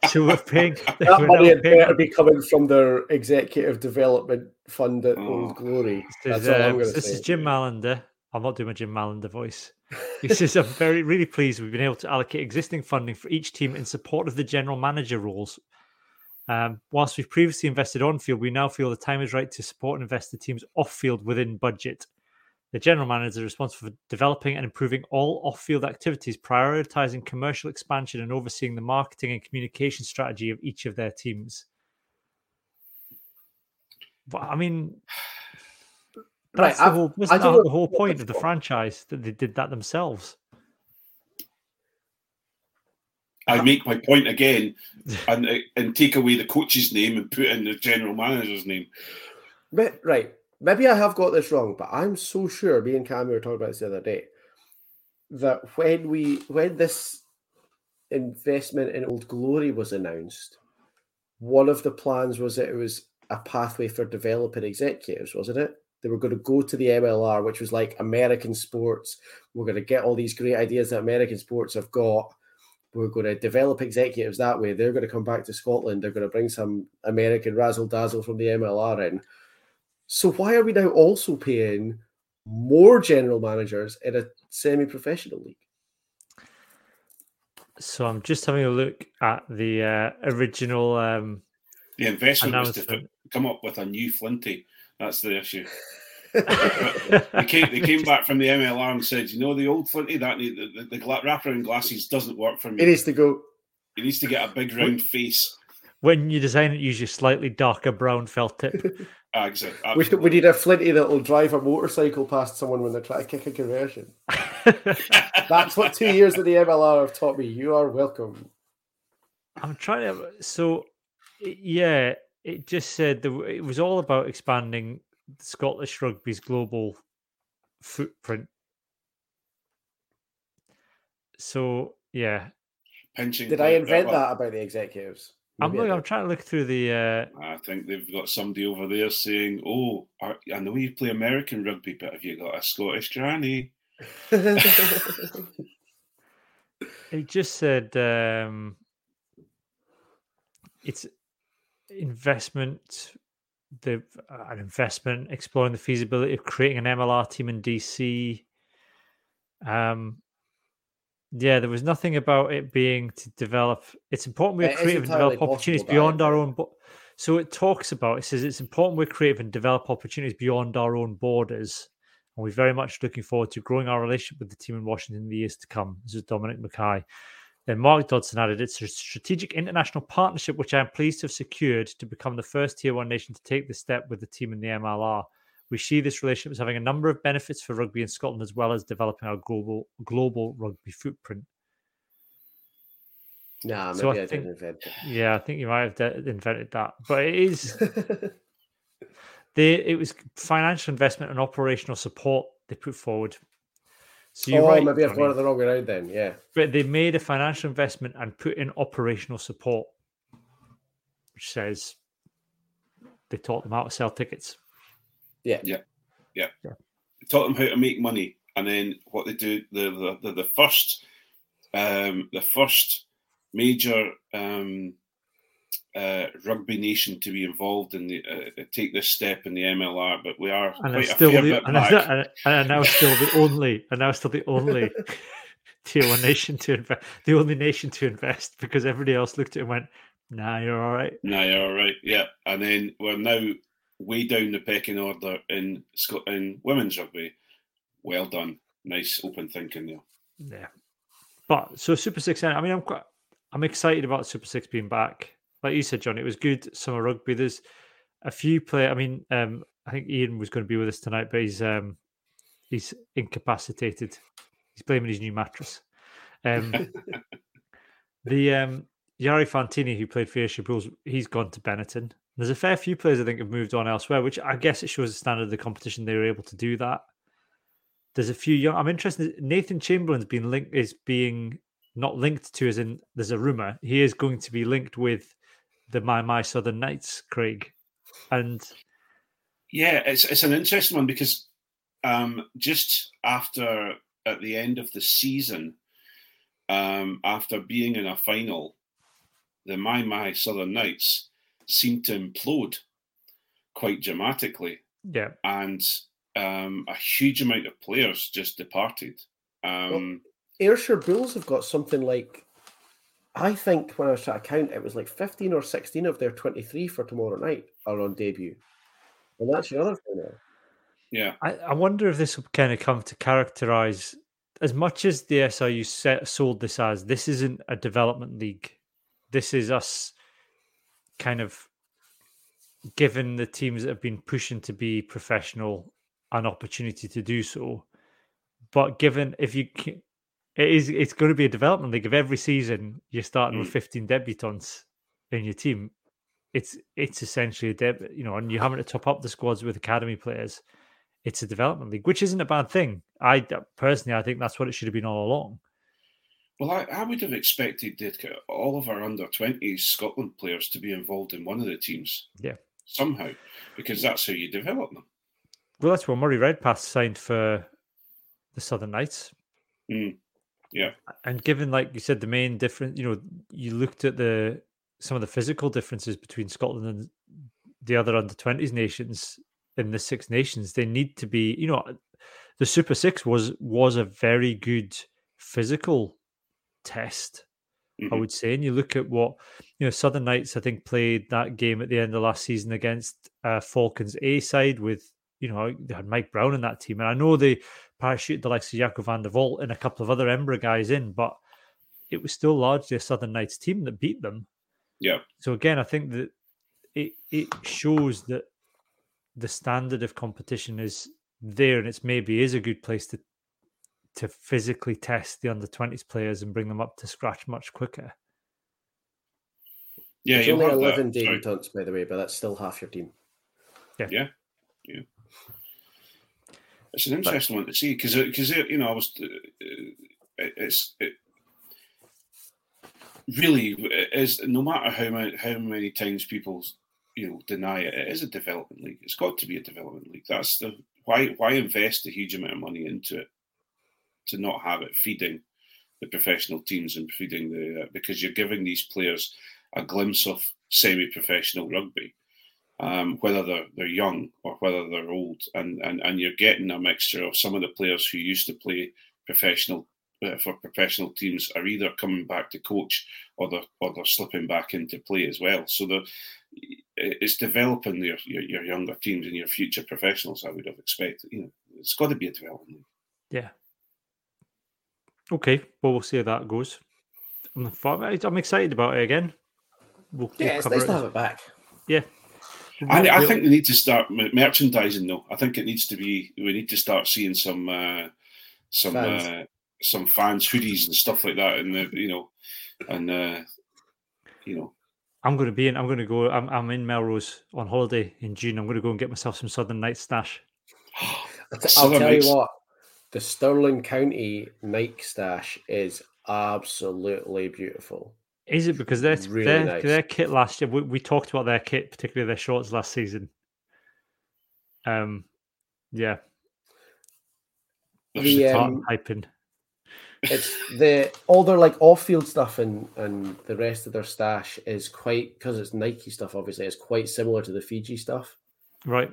So, so we're paying. That money had better be coming from their executive development fund at oh. Old Glory. This is, uh, this is Jim Mallinder. I'm not doing my Jim Mallinder voice. He says, I'm very, really pleased we've been able to allocate existing funding for each team in support of the general manager roles. Um, whilst we've previously invested on-field, we now feel the time is right to support and invest the teams off-field within budget. The general manager is responsible for developing and improving all off-field activities, prioritising commercial expansion and overseeing the marketing and communication strategy of each of their teams. But, I mean, that's right, the whole, wasn't that the whole point of the franchise, that they did that themselves? I make my point again, and and take away the coach's name and put in the general manager's name. Right. Maybe I have got this wrong, but I'm so sure, me and Cammy were talking about this the other day, that when we when this investment in Old Glory was announced, one of the plans was that it was a pathway for developing executives, wasn't it? They were going to go to the M L R, which was like American sports. We're going to get all these great ideas that American sports have got. We're going to develop executives that way. They're going to come back to Scotland. They're going to bring some American razzle-dazzle from the M L R in. So why are we now also paying more general managers in a semi-professional league? So I'm just having a look at the uh, original... Um, the investment announcement. Was to come up with a new Flinty. That's the issue. they, came, they came back from the M L R and said, you know, the old Flinty, that the, the, the wraparound glasses doesn't work for me. It needs to go. It needs to get a big round face. When you design it, use your slightly darker brown felt tip. ah, exactly. We, we need a Flinty that will drive a motorcycle past someone when they're trying to kick a conversion. That's what two years at the M L R have taught me. You are welcome. I'm trying to... So, yeah, it just said... That it was all about expanding... Scottish rugby's global footprint. So yeah, pinching. Did I invent that about the executives? I'm looking, I'm trying to look through the. Uh... I think they've got somebody over there saying, "Oh, are, I know you play American rugby, but have you got a Scottish granny?" It just said um, it's investment. The uh, an investment exploring the feasibility of creating an M L R team in D C. Um, Yeah, there was nothing about it being to develop. It's important we're it creative and develop opportunities beyond our own. Bo- so it talks about, it says it's important we're creative and develop opportunities beyond our own borders. And we're very much looking forward to growing our relationship with the team in Washington in the years to come. This is Dominic Mackay. Then Mark Dodson added, it's a strategic international partnership, which I am pleased to have secured to become the first tier one nation to take this step with the team in the M L R. We see this relationship as having a number of benefits for rugby in Scotland, as well as developing our global global rugby footprint. Nah, maybe so I, I think, didn't invent it. Yeah, I think you might have de- invented that. But it is... they, it was financial investment and operational support they put forward. So you're oh, right, maybe I've got it the wrong way around then, yeah. But they made a financial investment and put in operational support, which says they taught them how to sell tickets. Yeah. yeah, yeah, yeah. Taught them how to make money, and then what they do, the the the first, um, the first major um, uh, rugby nation to be involved in the uh, take this step in the M L R. But we are and quite a fair the, bit and back, still, and, and now still the only, and now still the only tier one nation to invest, the only nation to invest, because everybody else looked at it and went, "Nah, you're all right." Nah, you're all right. Yeah, and then we're now way down the pecking order in in women's rugby. Well done. Nice open thinking there. Yeah. But so Super six, I mean, I'm quite, I'm excited about Super six being back. Like you said, John, it was good summer rugby. There's a few players. I mean, um, I think Ian was going to be with us tonight, but he's um, he's incapacitated. He's blaming his new mattress. Um, the um, Yari Fantini, who played for Ayrshire Bulls, he's gone to Benetton. There's a fair few players I think have moved on elsewhere, which I guess it shows the standard of the competition they were able to do that. There's a few young. I'm interested. Nathan Chamberlain's been linked, is being not linked to, as in there's a rumor he is going to be linked with the My Mai Southern Knights, Craig. And yeah, it's it's an interesting one because um, just after at the end of the season, um, after being in a final, the My Mai Southern Knights seemed to implode quite dramatically. Yeah. And um, a huge amount of players just departed. Um, well, Ayrshire Bulls have got something like, I think when I was trying to count, it was like fifteen or sixteen of their twenty-three for tomorrow night are on debut. And that's the other thing there. Yeah. I, I wonder if this will kind of come to characterise, as much as the S R U set, sold this as, this isn't a development league. This is us kind of given the teams that have been pushing to be professional an opportunity to do so. But given if you can, it is, it's going to be a development league. If every season you're starting mm. with fifteen debutants in your team, it's it's essentially a deb, you know, and you're having to top up the squads with academy players. It's a development league, which isn't a bad thing. I personally, I think that's what it should have been all along. Well, I, I would have expected all of our under twenty Scotland players to be involved in one of the teams. Yeah. Somehow, because that's how you develop them. Well, that's where Murray Redpath signed for the Southern Knights. Mm. Yeah. And given, like you said, the main difference, you know, you looked at the some of the physical differences between Scotland and the other under twenties nations in the Six Nations, they need to be, you know, the Super Six was was a very good physical test, mm-hmm. I would say. And you look at what, you know, Southern Knights, I think, played that game at the end of last season against uh, Falcons A side with, you know, they had Mike Brown in that team. And I know they parachuted the likes of Jaco van der Volt and a couple of other Edinburgh guys in, but it was still largely a Southern Knights team that beat them. Yeah. So again, I think that it it shows that the standard of competition is there, and it's maybe is a good place to to physically test the under twenties players and bring them up to scratch much quicker. Yeah, it's only eleven debutants, by the way, but that's still half your team. Yeah. Yeah. yeah. It's an interesting but, one to see because, because you know, I was, it's it, really it is, no matter how many, how many times people, you know, deny it, it is a development league. It's got to be a development league. That's the, why, why invest a huge amount of money into it to not have it feeding the professional teams and feeding the... Uh, because you're giving these players a glimpse of semi-professional rugby, um, whether they're, they're young or whether they're old. And, and, and you're getting a mixture of some of the players who used to play professional uh, for professional teams are either coming back to coach or they're, or they're slipping back into play as well. So it's developing your, your your younger teams and your future professionals, I would have expected. You know, it's got to be a development. Yeah. Okay, well, we'll see how that goes. I'm, I'm excited about it again. We'll, yeah, we'll it's nice it. to have it back. Yeah. I, I think we need to start merchandising, though. I think it needs to be. We need to start seeing some, uh, some, fans. Uh, some fans hoodies and stuff like that, and the, you know, and uh, you know. I'm going to be in. I'm going to go. I'm, I'm in Melrose on holiday in June. I'm going to go and get myself some Southern Knights stash. I'll, t- Southern I'll tell Knights. you what, the Stirling County Nike stash is absolutely beautiful. Is it because their really nice. their kit last year? We, we talked about their kit, particularly their shorts last season. Um, yeah, the um, hyping. It's the all their like off-field stuff and, and the rest of their stash is quite, because it's Nike stuff. Obviously, it's quite similar to the Fiji stuff, right?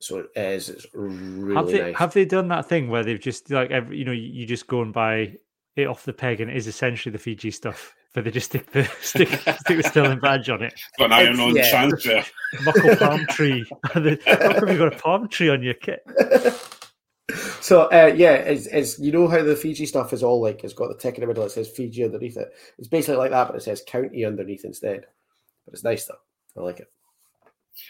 So it is. It's really have they, nice. Have they done that thing where they've just like every, you know, you just go and buy it off the peg and it is essentially the Fiji stuff? But they just stick the stick, stick the Stirling badge on it. Got an iron on yeah. transfer. Muckle palm tree. How come you got a palm tree on your kit? So uh, yeah, it's, it's you know how the Fiji stuff is all like it's got the tick in the middle that says Fiji underneath it. It's basically like that, but it says county underneath instead. But it's nice though. I like it.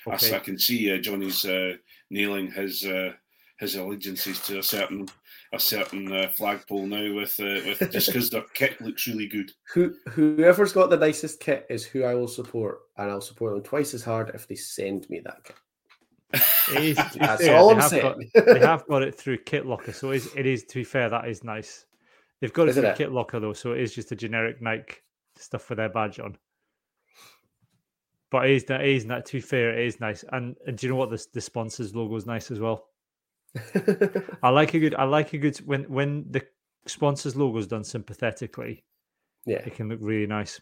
Okay. I, I can see uh, Johnny's uh, nailing his uh, his allegiances to a certain. A certain uh, flagpole now with uh, with just because their kit looks really good. Who whoever's got the nicest kit is who I will support, and I'll support them twice as hard if they send me that kit. It is, That's fair, all I'm saying. Got, they have got it through Kit Locker, so it is, it is. To be fair, that is nice. They've got it Isn't through it? Kit Locker though, so it is just a generic Nike stuff with their badge on. But it is that is that to be fair, it is nice. And, and do you know what? The the sponsors logo is nice as well. I like a good I like a good when when the sponsor's logo is done sympathetically, yeah, it can look really nice.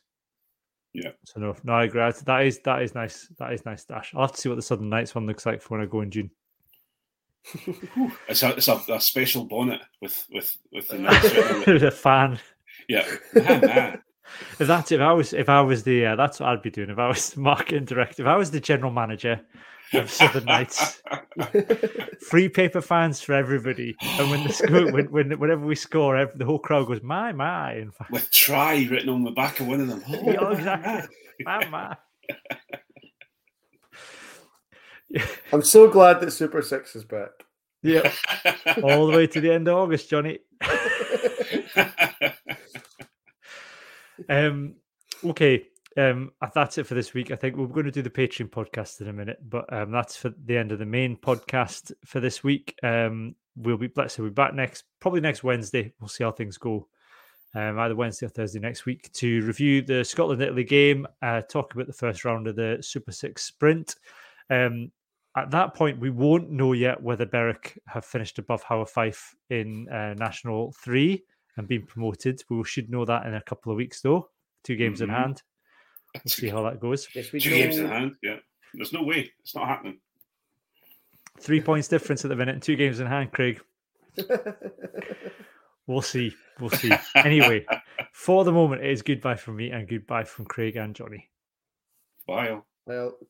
Yeah. So no, no, I agree. That is that is nice. That is nice stash. I'll have to see what the Southern Knights one looks like for when I go in June. It's a it's a, a special bonnet with with with the Knights. The fan. Yeah. Nah, nah. If that's if I was if I was the uh, that's what I'd be doing if I was the marketing director, if I was the general manager of Southern Knights. Free paper fans for everybody, and when the score, when, when whenever we score, every, the whole crowd goes my my. In fact, with try written on the back of one of them. Oh, yeah, exactly. My my. I'm so glad that Super Six is back. Yeah, all the way to the end of August, Johnny. um. Okay. Um, that's it for this week. I think we're going to do the Patreon podcast in a minute, but um, that's for the end of the main podcast for this week. Um, we'll be let's say we'll be back next, probably next Wednesday. We'll see how things go, um, either Wednesday or Thursday next week, to review the Scotland-Italy game, uh, talk about the first round of the Super six Sprint. Um, at that point, we won't know yet whether Berwick have finished above Howe Fife in uh, National three and been promoted. We should know that in a couple of weeks, though. Two games mm-hmm. in hand. We'll see how that goes. Yes, we Two do. games in hand, yeah. There's no way. It's not happening. Three points difference at the minute and two games in hand, Craig. We'll see. We'll see. Anyway, for the moment, it is goodbye from me and goodbye from Craig and Johnny. Bye. Well.